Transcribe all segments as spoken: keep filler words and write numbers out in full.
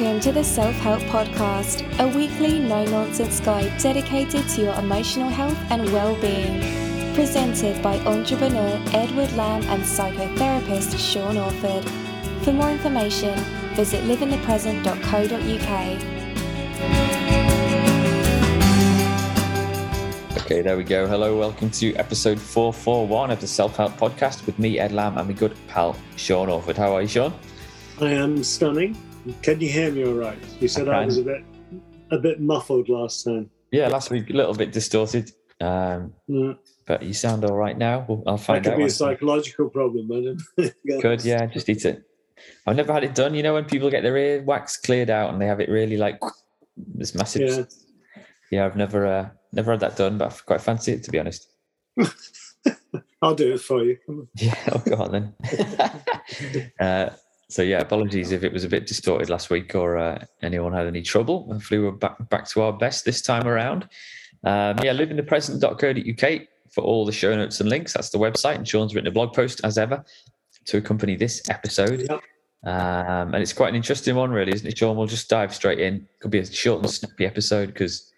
welcome to the Self-Help Podcast, a weekly no-nonsense guide dedicated to your emotional health and well-being. Presented by entrepreneur Edward Lamb and psychotherapist Sean Orford. For more information, visit live in the present dot co dot u k. Okay, there we go. Hello, welcome to episode four forty-one of the Self-Help Podcast with me, Ed Lamb, and my good pal, Sean Orford. How are you, Sean? I am stunning. Can you hear me all right? You said I, I was a bit a bit muffled last time. Yeah, last week, a little bit distorted. Um, yeah. But you sound all right now. Well, I'll find that could out be a psychological time. problem. Good, yeah, just eat it. I've never had it done. You know when people get their ear wax cleared out and they have it really like this massive... Yeah, yeah I've never uh, never had that done, but I quite fancy it, to be honest. I'll do it for you. Yeah, oh, go on then. uh, So yeah, apologies if it was a bit distorted last week or uh, anyone had any trouble. Hopefully we're back back to our best this time around. Um, yeah, live in the present dot co dot u k for all the show notes and links. That's the website. And Sean's written a blog post, as ever, to accompany this episode. Yep. Um, and it's quite an interesting one, really, isn't it, Sean? We'll just dive straight in. Could be a short and snappy episode because,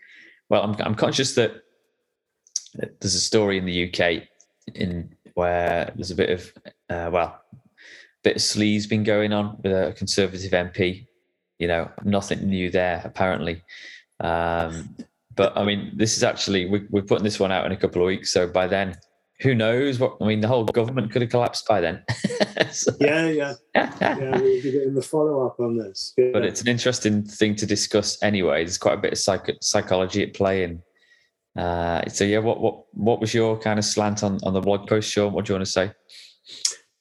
well, I'm, I'm conscious that there's a story in the U K in where there's a bit of, uh, well... bit of sleaze been going on with a Conservative M P, you know, nothing new there apparently. Um, but I mean, this is actually, we, we're putting this one out in a couple of weeks. So by then, who knows what, I mean, the whole government could have collapsed by then. so, yeah, yeah. yeah, we'll be getting the follow-up on this. Yeah. But it's an interesting thing to discuss anyway. There's quite a bit of psych- psychology at play. And uh, so yeah, what, what, what was your kind of slant on, on the blog post, Sean? What do you want to say?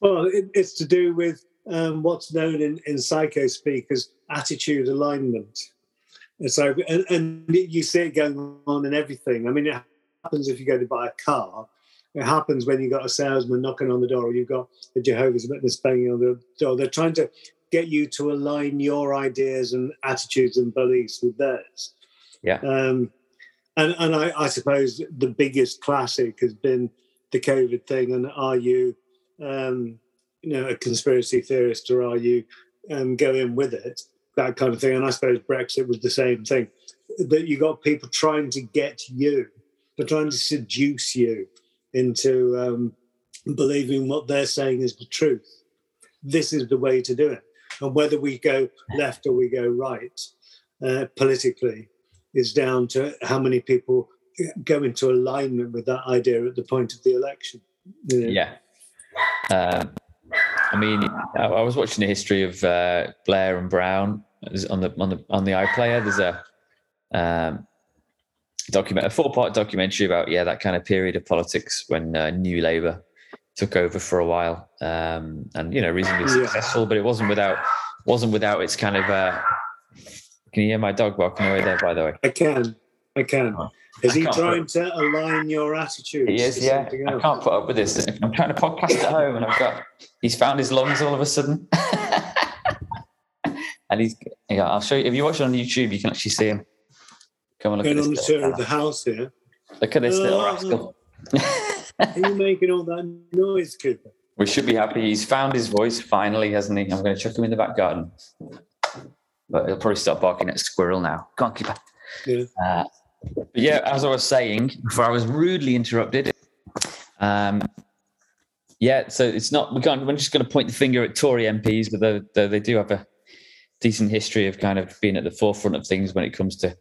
Well, it, it's to do with um, what's known in, in psycho speak as attitude alignment. And so, and, and you see it going on in everything. I mean, it happens if you go to buy a car. It happens when you've got a salesman knocking on the door, or you've got the Jehovah's Witness banging on the door. They're trying to get you to align your ideas and attitudes and beliefs with theirs. Yeah. Um, and and I, I suppose the biggest classic has been the COVID thing. And are you... Um, you know, a conspiracy theorist, or are you um, going with it, that kind of thing. And I suppose Brexit was the same thing, that you got people trying to get you, but trying to seduce you into um, believing what they're saying is the truth. This is the way to do it. And whether we go left or we go right uh, politically is down to how many people go into alignment with that idea at the point of the election. You know? Yeah. Um, I mean, I, I was watching the history of uh, Blair and Brown on the on the on the iPlayer. There's a um, document, a four-part documentary about yeah that kind of period of politics when uh, New Labour took over for a while, um, and you know reasonably yeah. successful, but it wasn't without wasn't without its kind of. Uh, can you hear my dog barking away there? By the way, I can, I can. Oh. Is I he trying to align your attitudes? He is, yeah. I can't put up with this. I'm trying to podcast at home and I've got... He's found his lungs all of a sudden. and he's... Yeah, I'll show you. If you watch it on YouTube, you can actually see him. Come on, look Going at this. Going on the tour of the house here. Look at this oh, little rascal. Are you making all that noise, Cooper? We should be happy. He's found his voice finally, hasn't he? I'm going to chuck him in the back garden. But he'll probably start barking at a squirrel now. Go on, Keeper. Yeah. Uh, But yeah, as I was saying, before I was rudely interrupted, um, yeah, so it's not, we can't, we're just going to point the finger at Tory M Ps, but they, they do have a decent history of kind of being at the forefront of things when it comes to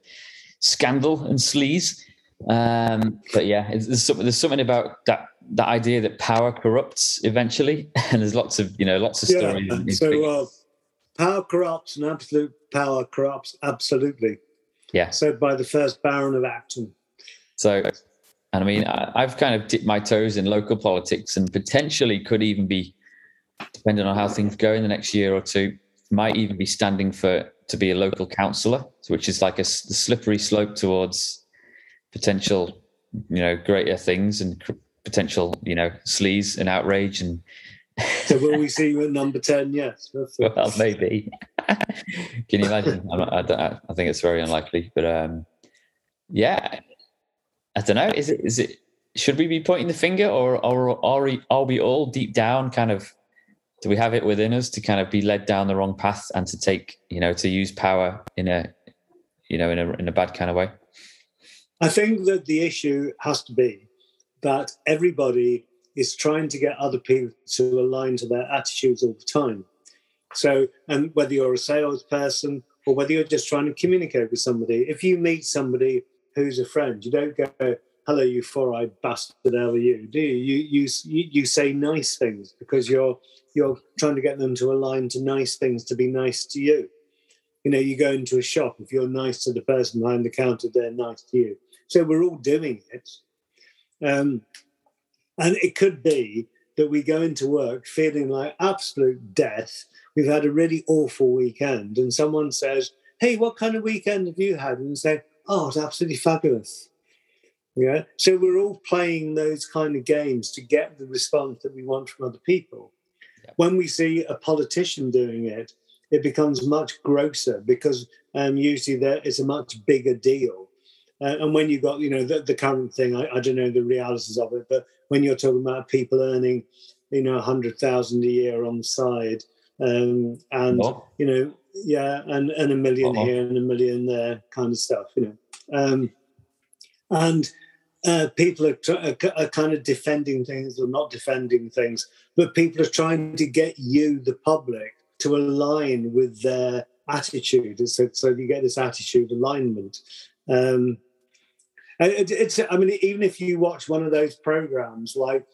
scandal and sleaze. Um, but yeah, it's, there's, something, there's something about that that idea that power corrupts eventually, and there's lots of, you know, lots of stories. Yeah, so uh, power corrupts and absolute power corrupts, absolutely. Yeah. So by the first Baron of Acton. So, and I mean, I, I've kind of dipped my toes in local politics and potentially could even be, depending on how things go in the next year or two, might even be standing for, to be a local councillor, which is like a, a slippery slope towards potential, you know, greater things and potential, you know, sleaze and outrage. And so will we see you at number ten? Yes. Well, maybe. Can you imagine? I'm not, I, don't, I think it's very unlikely, but um, yeah, I don't know. Is it? Is it? Should we be pointing the finger, or, or, or are we all deep down kind of do we have it within us to kind of be led down the wrong path and to take, you know, to use power in a, you know, in a in a bad kind of way? I think that the issue has to be that everybody is trying to get other people to align to their attitudes all the time. So, and whether you're a salesperson or whether you're just trying to communicate with somebody, if you meet somebody who's a friend, you don't go, hello, you four-eyed bastard, how are you, do you? You, you, you say nice things because you're, you're trying to get them to align to nice things to be nice to you. You know, you go into a shop, if you're nice to the person behind the counter, they're nice to you. So we're all doing it. Um, and it could be that we go into work feeling like absolute death. We've had a really awful weekend and someone says, hey, what kind of weekend have you had? And say, oh, it's absolutely fabulous. Yeah. So we're all playing those kind of games to get the response that we want from other people. Yeah. When we see a politician doing it, it becomes much grosser because um, usually there, it's a much bigger deal. Uh, and when you've got, you know, the, the current thing, I, I don't know the realities of it, but when you're talking about people earning, you know, one hundred thousand a year on the side um, and, oh. you know, yeah, and, and a million uh-huh. here and a million there kind of stuff, you know. Um, and uh, people are, tr- are kind of defending things or not defending things, but people are trying to get you, the public, to align with their attitude. So, so you get this attitude alignment. Um, it, it's, I mean, even if you watch one of those programs, like,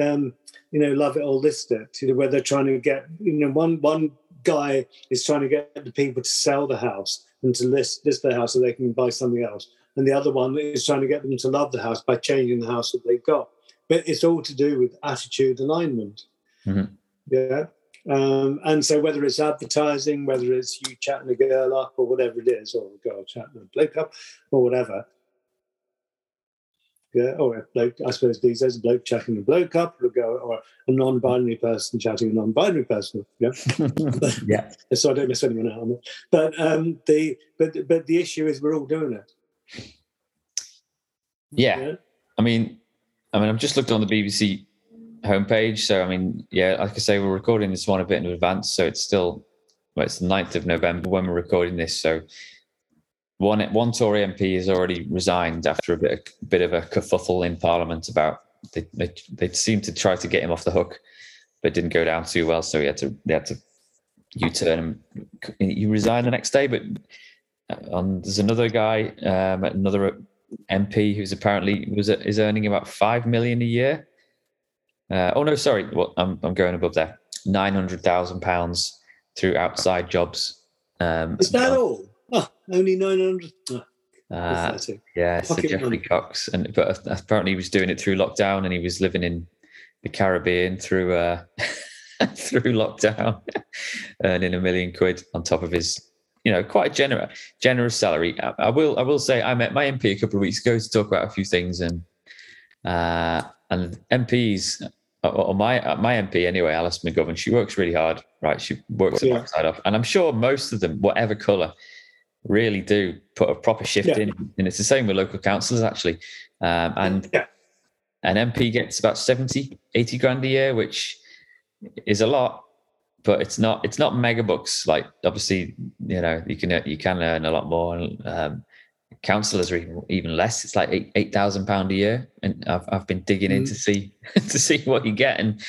um, you know, Love It or List It, you know, where they're trying to get, you know, one one guy is trying to get the people to sell the house and to list, list their house so they can buy something else. And the other one is trying to get them to love the house by changing the house that they've got. But it's all to do with attitude alignment. Mm-hmm. Yeah. Um, and so whether it's advertising, whether it's you chatting a girl up or whatever it is, or a girl chatting a bloke up or whatever. Yeah, or a bloke, I suppose these days, a bloke chatting a bloke up or a, girl, or a non-binary person chatting a non-binary person. Yeah. But, yeah. So I don't miss anyone out on it. But, um, the, but, but the issue is we're all doing it. Yeah. yeah. I mean, I mean, I've just looked on the B B C homepage, so I mean, yeah, like I say, we're recording this one a bit in advance, so it's still, well, it's the ninth of November when we're recording this, so one one Tory M P has already resigned after a bit, a bit of a kerfuffle in Parliament about, they, they they seemed to try to get him off the hook, but didn't go down too well, so he had to, they had to U-turn him, he resigned the next day. But um, there's another guy, um, another M P who's apparently, was is earning about five million a year. Uh, oh no, sorry. Well, I'm I'm going above there. Nine hundred thousand pounds through outside jobs. Um, Is that all? Oh, only nine hundred. Oh, uh, yeah, so Geoffrey Cox, and but apparently he was doing it through lockdown, and he was living in the Caribbean through uh, through lockdown, earning a million quid on top of his, you know, quite a generous generous salary. I, I will I will say I met my M P a couple of weeks ago to talk about a few things, and uh, and M Ps. Or my my M P anyway, Alice McGovern, she works really hard, right? She works her yeah. backside off. And I'm sure most of them, whatever colour, really do put a proper shift yeah. in. And it's the same with local councillors, actually. Um, and yeah. an M P gets about seventy, eighty grand a year, which is a lot, but it's not it's not mega bucks. Like, obviously, you know, you can you can earn a lot more. Um, councillors are even, even less. It's like eight eight thousand pound a year, and I've I've been digging mm. in to see to see what you get. And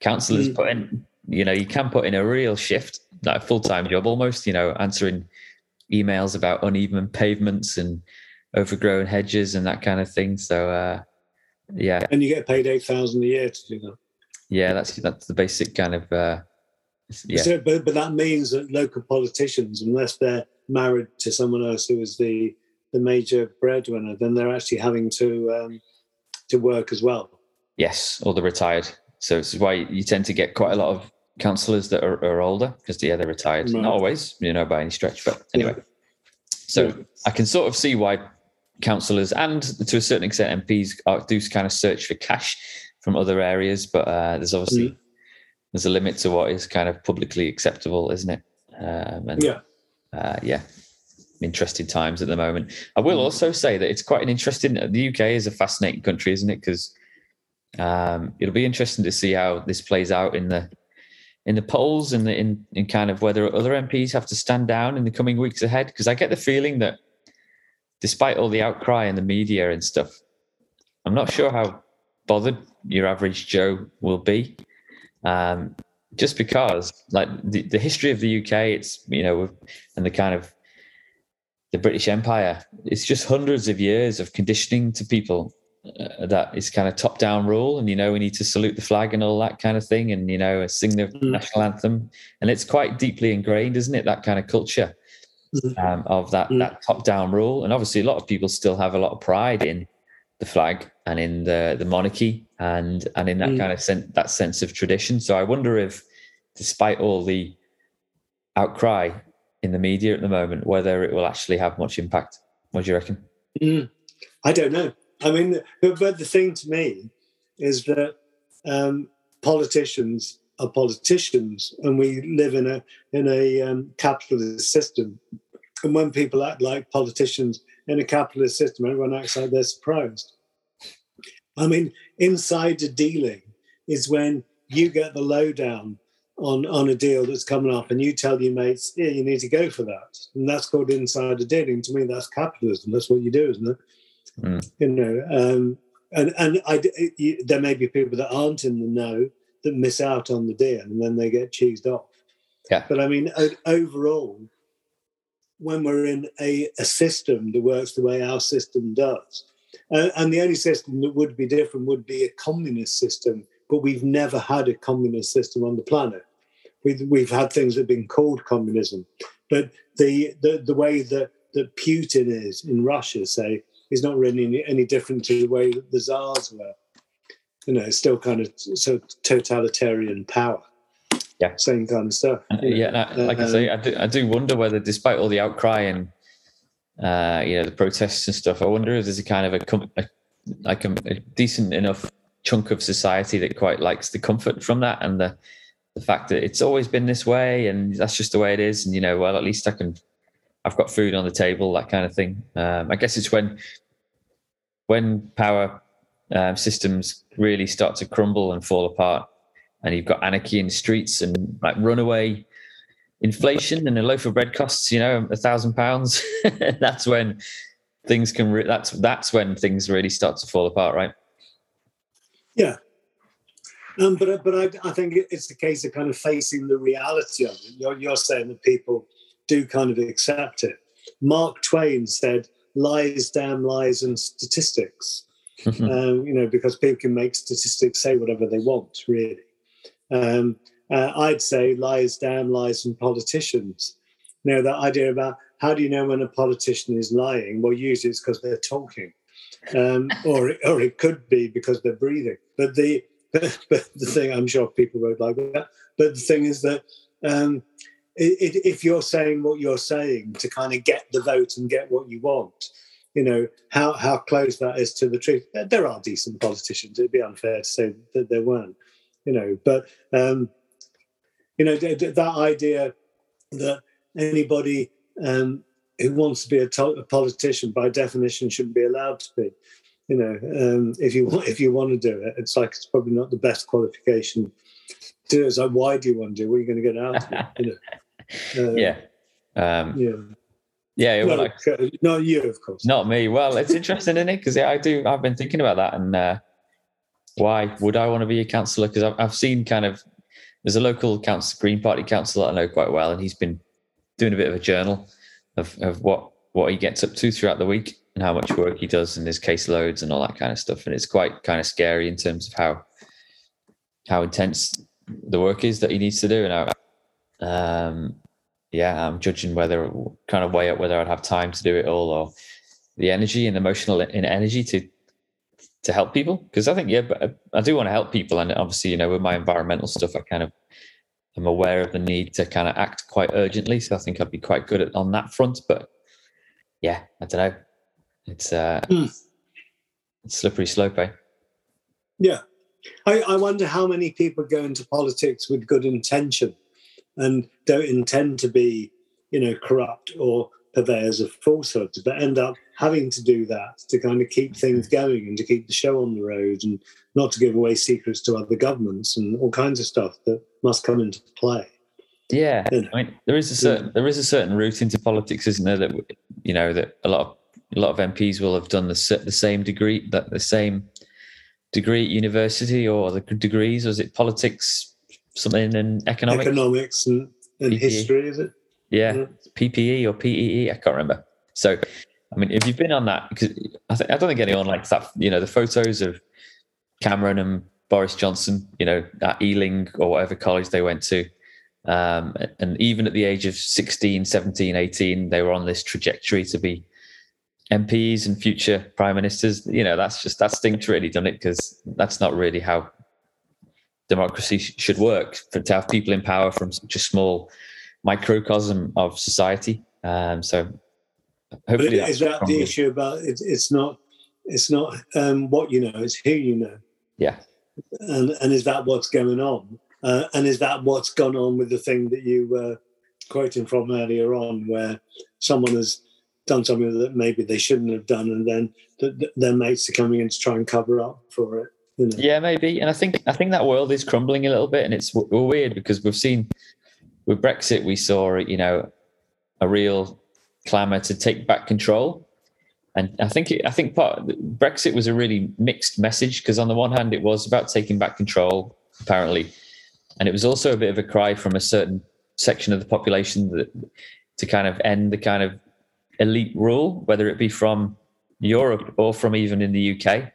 councillors mm. put in, you know, you can put in a real shift, like a full time job almost. You know, answering emails about uneven pavements and overgrown hedges and that kind of thing. So uh, yeah, and you get paid eight thousand a year to do that. Yeah, that's that's the basic kind of. Uh, yeah, so, but but that means that local politicians, unless they're married to someone else who is the the major breadwinner, then they're actually having to um, to work as well. Yes, or they're retired. So this is why you tend to get quite a lot of councillors that are, are older, because yeah, they're retired. Right. Not always, you know, by any stretch, but anyway. Yeah. So yeah. I can sort of see why councillors and to a certain extent M Ps are, do kind of search for cash from other areas, but uh, there's obviously mm. there's a limit to what is kind of publicly acceptable, isn't it? Um, and, yeah. Uh, yeah. Interesting times at the moment. I will also say that it's quite an interesting, the U K is a fascinating country, isn't it? Because um, it'll be interesting to see how this plays out in the in the polls and the, in, in kind of whether other M Ps have to stand down in the coming weeks ahead? Because I get the feeling that despite all the outcry in the media and stuff, I'm not sure how bothered your average Joe will be. Um, just because like the, the history of the U K, it's, you know, and the kind of the British Empire, it's just hundreds of years of conditioning to people uh, that is kind of top down rule. And, you know, we need to salute the flag and all that kind of thing. And, you know, sing the mm. national anthem. And it's quite deeply ingrained, isn't it? That kind of culture um, of that, mm. that top down rule. And obviously a lot of people still have a lot of pride in the flag and in the, the monarchy and, and in that mm. kind of sen- that sense of tradition. So I wonder if, despite all the outcry in the media at the moment, whether it will actually have much impact. What do you reckon? Mm. I don't know. I mean, but, but the thing to me is that um, politicians are politicians, and we live in a in a um, capitalist system. And when people act like politicians in a capitalist system, everyone acts like they're surprised. I mean, insider dealing is when you get the lowdown on, on a deal that's coming up and you tell your mates, yeah, you need to go for that. And that's called insider dealing. To me, that's capitalism. That's what you do, isn't it? Mm. You know, um, and, and I, it, you, there may be people that aren't in the know that miss out on the deal and then they get cheesed off. Yeah. But I mean, o- overall, when we're in a, a system that works the way our system does. Uh, and the only system that would be different would be a communist system, but we've never had a communist system on the planet. We've, we've had things that have been called communism. But the the, the way that, that Putin is in Russia, say, is not really any, any different to the way that the Tsars were. You know, it's still kind of so totalitarian power. Yeah, same kind of stuff. Yeah, no, like uh, I say, I do, I do wonder whether, despite all the outcry and uh, you know, the protests and stuff, I wonder if there's a kind of a, a like a, a decent enough chunk of society that quite likes the comfort from that and the the fact that it's always been this way and that's just the way it is. And you know, well, at least I can, I've got food on the table, that kind of thing. Um, I guess it's when when power um, systems really start to crumble and fall apart. And you've got anarchy in the streets and like runaway inflation, and a loaf of bread costs, you know, a thousand pounds. That's when things can. Re- that's that's when things really start to fall apart, right? Yeah, um, but but I, I think it's the case of kind of facing the reality of it. You're, you're saying that people do kind of accept it. Mark Twain said, "Lies, damn lies, and statistics." Mm-hmm. Um, you know, because people can make statistics say whatever they want, really. Um, uh, I'd say lies, damn lies, and politicians. You know, that idea about how do you know when a politician is lying? Well, usually it's because they're talking, um, or or it could be because they're breathing. But the but, but the thing, I'm sure people wrote like that. But the thing is that um, it, it, if you're saying what you're saying to kind of get the vote and get what you want, you know, how how close that is to the truth. There are decent politicians. It'd be unfair to say that there weren't. You know, but, um, you know, d- d- that idea that anybody um, who wants to be a, to- a politician by definition shouldn't be allowed to be, you know, um, if you want, if you want to do it, it's like, it's probably not the best qualification to do it. It's like, why do you want to do it? What are you going to get out of it? You know? um, yeah. Um, yeah. Yeah. Well, no, like, not you, of course. Not me. Well, it's interesting, isn't it? Because yeah, I do, I've been thinking about that and, uh, why would I want to be a councillor? Because I've, I've seen kind of, there's a local council, Green Party councillor I know quite well, and he's been doing a bit of a journal of, of what, what he gets up to throughout the week and how much work he does and his caseloads and all that kind of stuff. And it's quite kind of scary in terms of how how intense the work is that he needs to do. And I, um, yeah, I'm judging whether, kind of weigh up whether I'd have time to do it all or the energy and emotional in energy to, to help people. Because I think, yeah, but I do want to help people. And obviously, you know, with my environmental stuff, I kind of am aware of the need to kind of act quite urgently. So I think I'd be quite good at, on that front. But yeah, I don't know. It's uh, mm. a slippery slope, eh? Yeah. I, I wonder how many people go into politics with good intention and don't intend to be, you know, corrupt, or purveyors of falsehoods, but end up having to do that to kind of keep things going and to keep the show on the road and not to give away secrets to other governments and all kinds of stuff that must come into play. Yeah, you know? I mean, there is a certain there is a certain route into politics, isn't there? That you know that a lot of a lot of M Ps will have done the the same degree that the same degree at university or the degrees, or is it politics, something in economics, economics and, and history? Is it? Yeah, yeah, P P E or P E E, I can't remember. So, I mean, if you've been on that, because I, th- I don't think anyone likes that, you know, the photos of Cameron and Boris Johnson, you know, at Ealing or whatever college they went to. Um, and even at the age of sixteen, seventeen, eighteen, they were on this trajectory to be M Ps and future prime ministers. You know, that's just, that stinks really, doesn't it? Because that's not really how democracy sh- should work, for, to have people in power from such a small microcosm of society. Um, so hopefully but is that probably the issue about it, it's not it's not um, what you know, it's who you know. Yeah. And and is that what's going on? Uh, and is that what's gone on with the thing that you were quoting from earlier on, where someone has done something that maybe they shouldn't have done, and then th- th- their mates are coming in to try and cover up for it? You know? Yeah, maybe. And I think I think that world is crumbling a little bit, and it's w- weird because we've seen with Brexit, we saw, you know, a real clamour to take back control. And I think it, I think part Brexit was a really mixed message, because on the one hand, it was about taking back control, apparently. And it was also a bit of a cry from a certain section of the population that, to kind of end the kind of elite rule, whether it be from Europe or from even in the U K.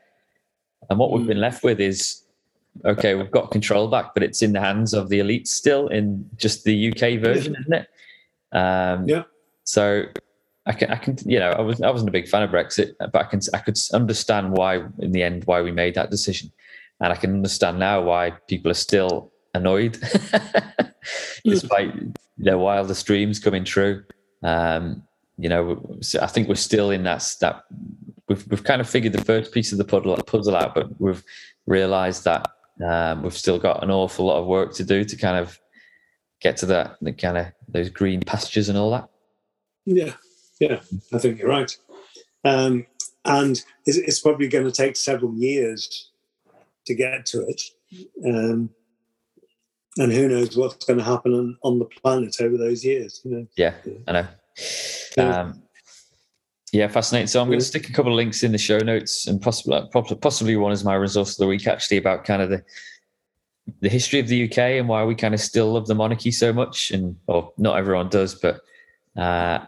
And what we've been left with is, okay, we've got control back, but it's in the hands of the elites still, in just the U K version, isn't it? Um, yeah. So I can, I can, you know, I was, I wasn't a big fan of Brexit, but I can, I could understand why in the end why we made that decision, and I can understand now why people are still annoyed, despite their wildest dreams coming true. Um, you know, I think we're still in that that we've we've kind of figured the first piece of the puzzle puzzle out, but we've realised that um, we've still got an awful lot of work to do to kind of get to that, the kind of those green pastures and all that. Yeah, yeah, I think you're right. Um, and it's, it's probably going to take several years to get to it. Um, and who knows what's going to happen on, on the planet over those years, you know? Yeah, I know. Yeah. Um, yeah, fascinating. So I'm going to stick a couple of links in the show notes, and possibly possibly one is my resource of the week, actually, about kind of the the history of the U K and why we kind of still love the monarchy so much. And or not everyone does, but uh,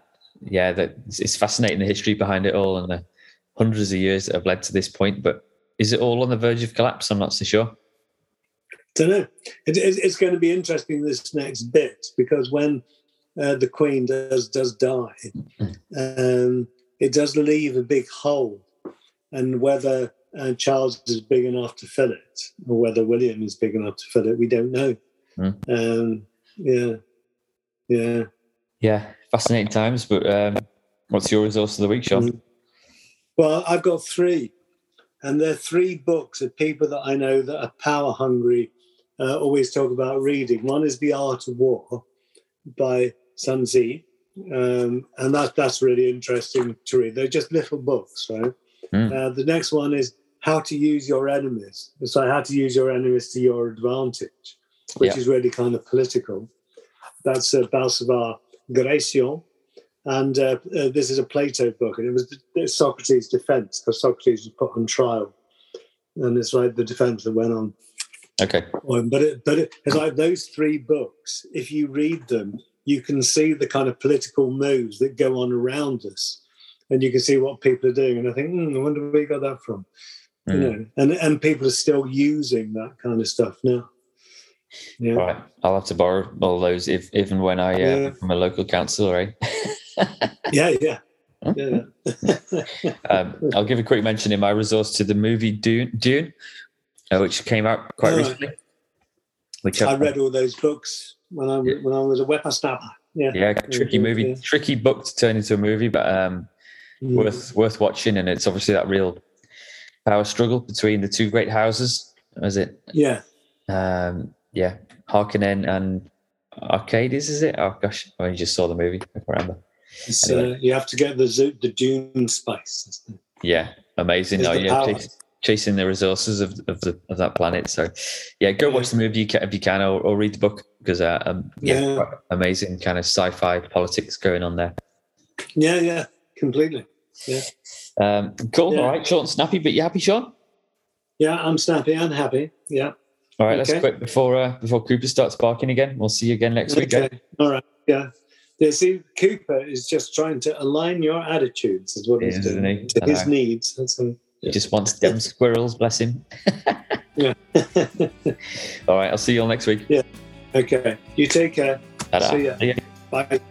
yeah, that it's fascinating, the history behind it all and the hundreds of years that have led to this point. But is it all on the verge of collapse? I'm not so sure. Don't know. It, it, it's going to be interesting this next bit, because when uh, the Queen does does die. Um, It does leave a big hole, and whether uh, Charles is big enough to fill it or whether William is big enough to fill it, we don't know. Mm. Um, yeah, yeah, yeah. Fascinating times. But um, what's your resource of the week, Sean? Mm. Well, I've got three, and they're three books of people that I know that are power hungry. Uh, always talk about reading. One is The Art of War by Sun Tzu. Um, and that, that's really interesting to read. They're just little books, right? Mm. Uh, the next one is How to Use Your Enemies. It's like How to Use Your Enemies to Your Advantage, which yeah. is really kind of political. That's uh, Baltasar Gracian. And uh, uh, this is a Plato book, and it was Socrates' defense, because Socrates was put on trial. And it's like the defense that went on. Okay. But, it, but it, it's like those three books, if you read them, you can see the kind of political moves that go on around us, and you can see what people are doing. And I think, hmm, I wonder where you got that from. Mm. You know, and and people are still using that kind of stuff now. Yeah. Right, I'll have to borrow all those if even when I uh, yeah. become a local councillor. Eh? yeah, yeah, yeah. um, I'll give a quick mention in my resource to the movie Dune, Dune uh, which came out quite all recently. Right. Which I read all those books. When I, yeah. when I was a whippersnapper. Yeah, yeah, tricky movie, yeah. tricky book to turn into a movie, but um, mm. worth worth watching. And it's obviously that real power struggle between the two great houses, is it? Yeah. Um, yeah, Harkonnen and Arcadis, is it? Oh, gosh, I only just saw the movie. I can't remember. Anyway. Uh, you have to get the the Dune spice. Yeah, amazing. No, yeah, chasing, chasing the resources of of, the, of that planet. So, yeah, go yeah. watch the movie if you can, or, or read the book, because uh, um, yeah, yeah. amazing kind of sci-fi politics going on there. Yeah, yeah, completely. Yeah. Um, cool. Yeah. All right, short and snappy, but you happy, Sean? Yeah, I'm snappy and happy. Yeah. All right, okay. Let's quit before uh, before Cooper starts barking again. We'll see you again next okay. week. All right. Yeah. You see, Cooper is just trying to align your attitudes, is what yeah, he's doing, he? to I his know. needs. And some, yeah. He just wants them squirrels, bless him. yeah. All right, I'll see you all next week. Yeah. Okay. You take care. Ta-da. See ya. See ya. Bye.